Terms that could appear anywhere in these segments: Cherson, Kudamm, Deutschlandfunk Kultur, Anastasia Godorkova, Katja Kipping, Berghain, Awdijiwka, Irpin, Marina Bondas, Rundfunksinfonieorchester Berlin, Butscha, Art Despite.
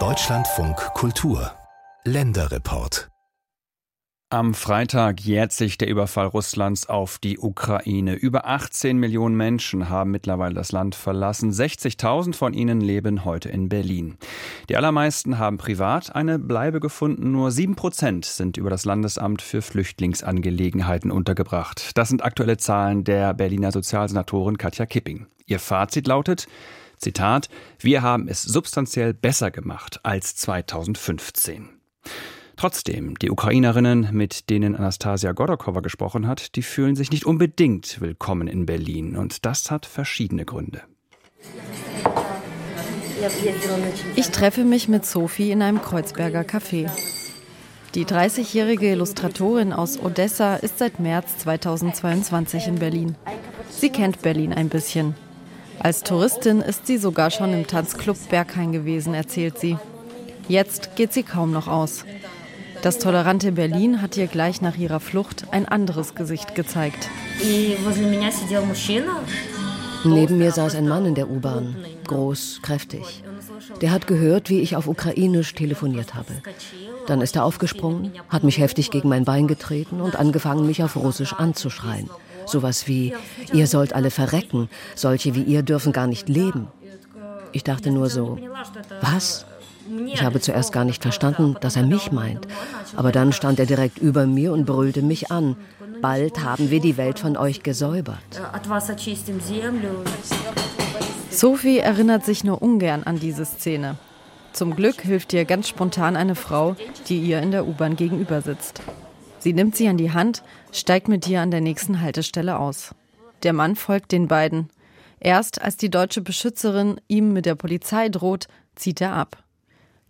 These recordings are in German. Deutschlandfunk Kultur Länderreport. Am Freitag jährt sich der Überfall Russlands auf die Ukraine. Über 18 Millionen Menschen haben mittlerweile das Land verlassen. 60.000 von ihnen leben heute in Berlin. Die allermeisten haben privat eine Bleibe gefunden. Nur 7% sind über das Landesamt für Flüchtlingsangelegenheiten untergebracht. Das sind aktuelle Zahlen der Berliner Sozialsenatorin Katja Kipping. Ihr Fazit lautet, Zitat, wir haben es substanziell besser gemacht als 2015. Trotzdem, die Ukrainerinnen, mit denen Anastasia Godorkova gesprochen hat, die fühlen sich nicht unbedingt willkommen in Berlin. Und das hat verschiedene Gründe. Ich treffe mich mit Sophie in einem Kreuzberger Café. Die 30-jährige Illustratorin aus Odessa ist seit März 2022 in Berlin. Sie kennt Berlin ein bisschen. Als Touristin ist sie sogar schon im Tanzclub Berghain gewesen, erzählt sie. Jetzt geht sie kaum noch aus. Das tolerante Berlin hat ihr gleich nach ihrer Flucht ein anderes Gesicht gezeigt. Neben mir saß ein Mann in der U-Bahn, groß, kräftig. Der hat gehört, wie ich auf Ukrainisch telefoniert habe. Dann ist er aufgesprungen, hat mich heftig gegen mein Bein getreten und angefangen, mich auf Russisch anzuschreien. Sowas wie, ihr sollt alle verrecken, solche wie ihr dürfen gar nicht leben. Ich dachte nur so, was? Ich habe zuerst gar nicht verstanden, dass er mich meint. Aber dann stand er direkt über mir und brüllte mich an. Bald haben wir die Welt von euch gesäubert. Sophie erinnert sich nur ungern an diese Szene. Zum Glück hilft ihr ganz spontan eine Frau, die ihr in der U-Bahn gegenüber sitzt. Sie nimmt sie an die Hand, steigt mit ihr an der nächsten Haltestelle aus. Der Mann folgt den beiden. Erst als die deutsche Beschützerin ihm mit der Polizei droht, zieht er ab.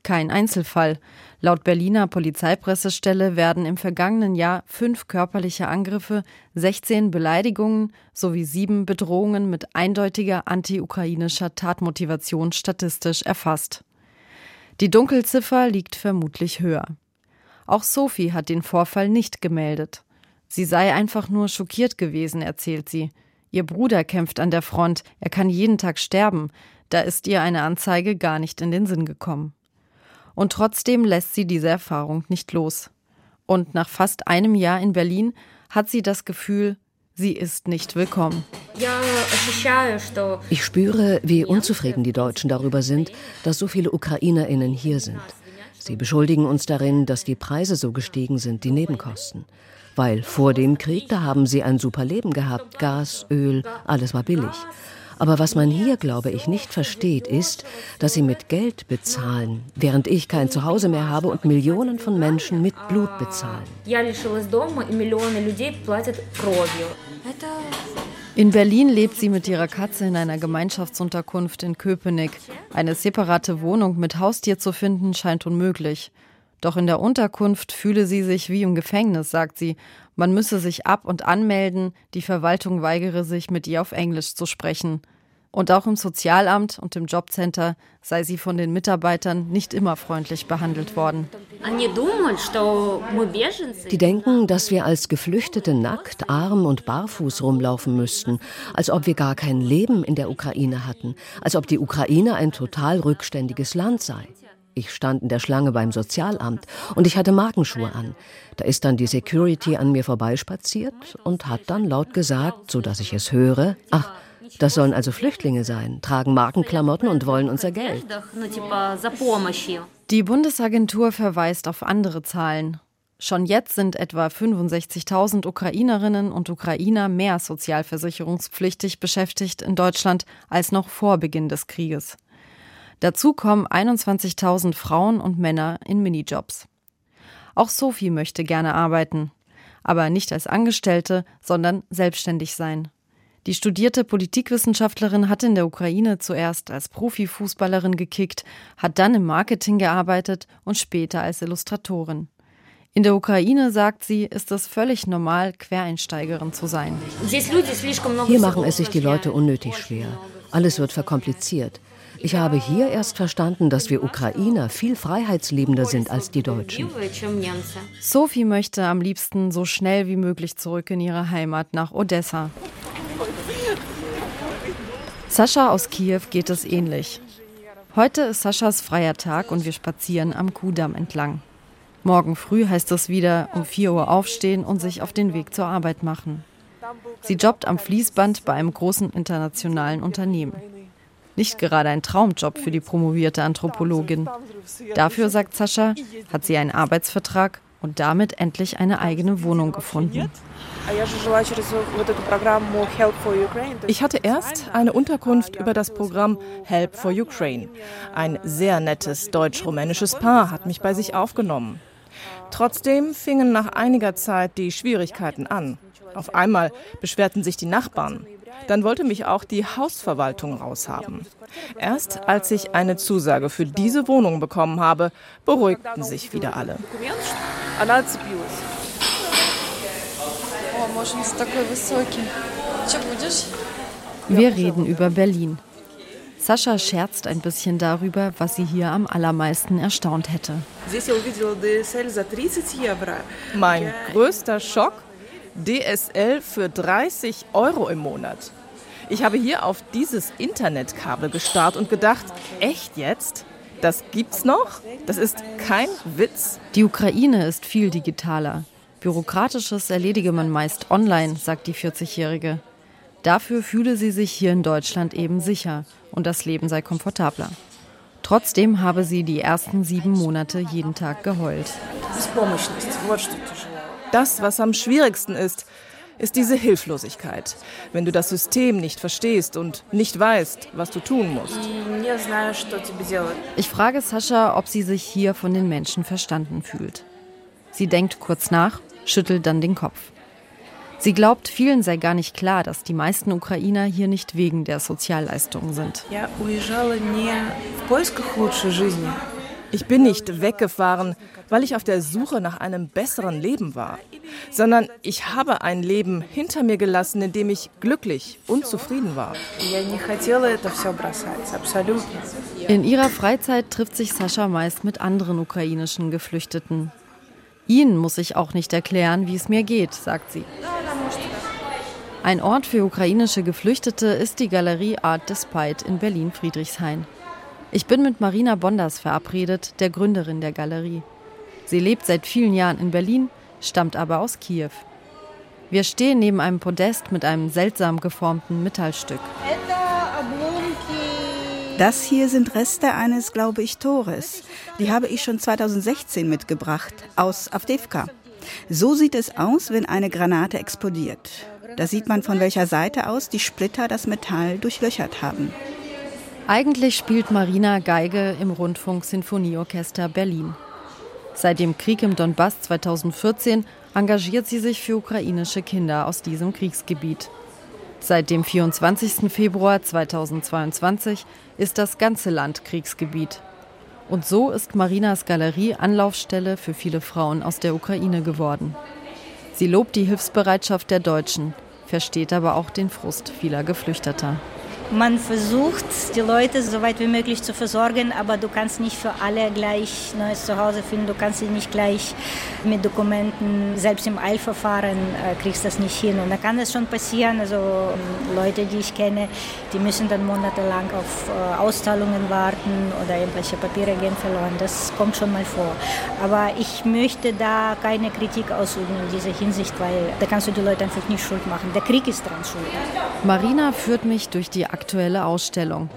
Kein Einzelfall. Laut Berliner Polizeipressestelle werden im vergangenen Jahr 5 körperliche Angriffe, 16 Beleidigungen sowie 7 Bedrohungen mit eindeutiger anti-ukrainischer Tatmotivation statistisch erfasst. Die Dunkelziffer liegt vermutlich höher. Auch Sophie hat den Vorfall nicht gemeldet. Sie sei einfach nur schockiert gewesen, erzählt sie. Ihr Bruder kämpft an der Front, er kann jeden Tag sterben. Da ist ihr eine Anzeige gar nicht in den Sinn gekommen. Und trotzdem lässt sie diese Erfahrung nicht los. Und nach fast einem Jahr in Berlin hat sie das Gefühl, sie ist nicht willkommen. Ich spüre, wie unzufrieden die Deutschen darüber sind, dass so viele UkrainerInnen hier sind. Sie beschuldigen uns darin, dass die Preise so gestiegen sind, die Nebenkosten. Weil vor dem Krieg, da haben sie ein super Leben gehabt. Gas, Öl, alles war billig. Aber was man hier, glaube ich, nicht versteht, ist, dass sie mit Geld bezahlen, während ich kein Zuhause mehr habe und Millionen von Menschen mit Blut bezahlen. In Berlin lebt sie mit ihrer Katze in einer Gemeinschaftsunterkunft in Köpenick. Eine separate Wohnung mit Haustier zu finden, scheint unmöglich. Doch in der Unterkunft fühle sie sich wie im Gefängnis, sagt sie. Man müsse sich ab- und anmelden, die Verwaltung weigere sich, mit ihr auf Englisch zu sprechen. Und auch im Sozialamt und im Jobcenter sei sie von den Mitarbeitern nicht immer freundlich behandelt worden. Die denken, dass wir als Geflüchtete nackt, arm und barfuß rumlaufen müssten, als ob wir gar kein Leben in der Ukraine hatten, als ob die Ukraine ein total rückständiges Land sei. Ich stand in der Schlange beim Sozialamt und ich hatte Markenschuhe an. Da ist dann die Security an mir vorbeispaziert und hat dann laut gesagt, sodass ich es höre, ach, das sollen also Flüchtlinge sein, tragen Markenklamotten und wollen unser Geld. Die Bundesagentur verweist auf andere Zahlen. Schon jetzt sind etwa 65.000 Ukrainerinnen und Ukrainer mehr sozialversicherungspflichtig beschäftigt in Deutschland als noch vor Beginn des Krieges. Dazu kommen 21.000 Frauen und Männer in Minijobs. Auch Sophie möchte gerne arbeiten, aber nicht als Angestellte, sondern selbstständig sein. Die studierte Politikwissenschaftlerin hat in der Ukraine zuerst als Profifußballerin gekickt, hat dann im Marketing gearbeitet und später als Illustratorin. In der Ukraine, sagt sie, ist es völlig normal, Quereinsteigerin zu sein. Hier machen es sich die Leute unnötig schwer. Alles wird verkompliziert. Ich habe hier erst verstanden, dass wir Ukrainer viel freiheitsliebender sind als die Deutschen. Sophie möchte am liebsten so schnell wie möglich zurück in ihre Heimat nach Odessa. Sascha aus Kiew geht es ähnlich. Heute ist Saschas freier Tag und wir spazieren am Kudamm entlang. Morgen früh heißt es wieder, um 4 Uhr aufstehen und sich auf den Weg zur Arbeit machen. Sie jobbt am Fließband bei einem großen internationalen Unternehmen. Nicht gerade ein Traumjob für die promovierte Anthropologin. Dafür, sagt Sascha, hat sie einen Arbeitsvertrag und damit endlich eine eigene Wohnung gefunden. Ich hatte erst eine Unterkunft über das Programm Help for Ukraine. Ein sehr nettes deutsch-rumänisches Paar hat mich bei sich aufgenommen. Trotzdem fingen nach einiger Zeit die Schwierigkeiten an. Auf einmal beschwerten sich die Nachbarn. Dann wollte mich auch die Hausverwaltung raushaben. Erst als ich eine Zusage für diese Wohnung bekommen habe, beruhigten sich wieder alle. Wir reden über Berlin. Sascha scherzt ein bisschen darüber, was sie hier am allermeisten erstaunt hätte. Mein größter Schock? DSL für 30 Euro im Monat. Ich habe hier auf dieses Internetkabel gestarrt und gedacht, echt jetzt? Das gibt's noch? Das ist kein Witz. Die Ukraine ist viel digitaler. Bürokratisches erledige man meist online, sagt die 40-Jährige. Dafür fühle sie sich hier in Deutschland eben sicher und das Leben sei komfortabler. Trotzdem habe sie die ersten 7 Monate jeden Tag geheult. Das, was am schwierigsten ist, ist diese Hilflosigkeit, wenn du das System nicht verstehst und nicht weißt, was du tun musst. Ich frage Sascha, ob sie sich hier von den Menschen verstanden fühlt. Sie denkt kurz nach, schüttelt dann den Kopf. Sie glaubt, vielen sei gar nicht klar, dass die meisten Ukrainer hier nicht wegen der Sozialleistungen sind. Ich bin nicht weggefahren, weil ich auf der Suche nach einem besseren Leben war, sondern ich habe ein Leben hinter mir gelassen, in dem ich glücklich und zufrieden war. In ihrer Freizeit trifft sich Sascha meist mit anderen ukrainischen Geflüchteten. Ihnen muss ich auch nicht erklären, wie es mir geht, sagt sie. Ein Ort für ukrainische Geflüchtete ist die Galerie Art Despite in Berlin-Friedrichshain. Ich bin mit Marina Bondas verabredet, der Gründerin der Galerie. Sie lebt seit vielen Jahren in Berlin, stammt aber aus Kiew. Wir stehen neben einem Podest mit einem seltsam geformten Metallstück. Das hier sind Reste eines, glaube ich, Tores. Die habe ich schon 2016 mitgebracht, aus Awdijiwka. So sieht es aus, wenn eine Granate explodiert. Da sieht man, von welcher Seite aus die Splitter das Metall durchlöchert haben. Eigentlich spielt Marina Geige im Rundfunksinfonieorchester Berlin. Seit dem Krieg im Donbass 2014 engagiert sie sich für ukrainische Kinder aus diesem Kriegsgebiet. Seit dem 24. Februar 2022 ist das ganze Land Kriegsgebiet. Und so ist Marinas Galerie Anlaufstelle für viele Frauen aus der Ukraine geworden. Sie lobt die Hilfsbereitschaft der Deutschen, versteht aber auch den Frust vieler Geflüchteter. Man versucht, die Leute so weit wie möglich zu versorgen, aber du kannst nicht für alle gleich neues Zuhause finden. Du kannst sie nicht gleich mit Dokumenten, selbst im Eilverfahren kriegst du das nicht hin. Und da kann es schon passieren, also Leute, die ich kenne, die müssen dann monatelang auf Auszahlungen warten oder irgendwelche Papiere gehen verloren. Das kommt schon mal vor. Aber ich möchte da keine Kritik ausüben in dieser Hinsicht, weil da kannst du die Leute einfach nicht schuld machen. Der Krieg ist dran schuld. Marina führt mich durch die aktuelle Ausstellung.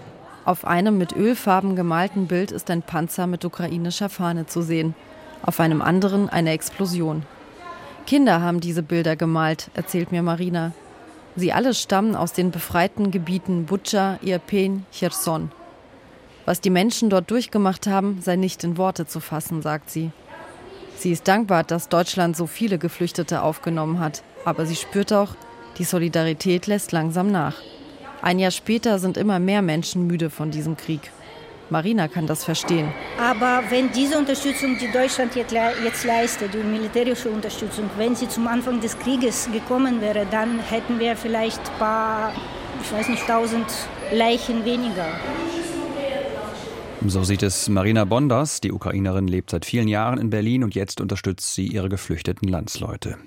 Auf einem mit Ölfarben gemalten Bild ist ein Panzer mit ukrainischer Fahne zu sehen, auf einem anderen eine Explosion. Kinder haben diese Bilder gemalt, erzählt mir Marina. Sie alle stammen aus den befreiten Gebieten Butscha, Irpin, Cherson. Was die Menschen dort durchgemacht haben, sei nicht in Worte zu fassen, sagt sie. Sie ist dankbar, dass Deutschland so viele Geflüchtete aufgenommen hat, aber sie spürt auch, die Solidarität lässt langsam nach. Ein Jahr später sind immer mehr Menschen müde von diesem Krieg. Marina kann das verstehen. Aber wenn diese Unterstützung, die Deutschland jetzt leistet, die militärische Unterstützung, wenn sie zum Anfang des Krieges gekommen wäre, dann hätten wir vielleicht ein paar, 1.000 Leichen weniger. So sieht es Marina Bondas. Die Ukrainerin lebt seit vielen Jahren in Berlin und jetzt unterstützt sie ihre geflüchteten Landsleute.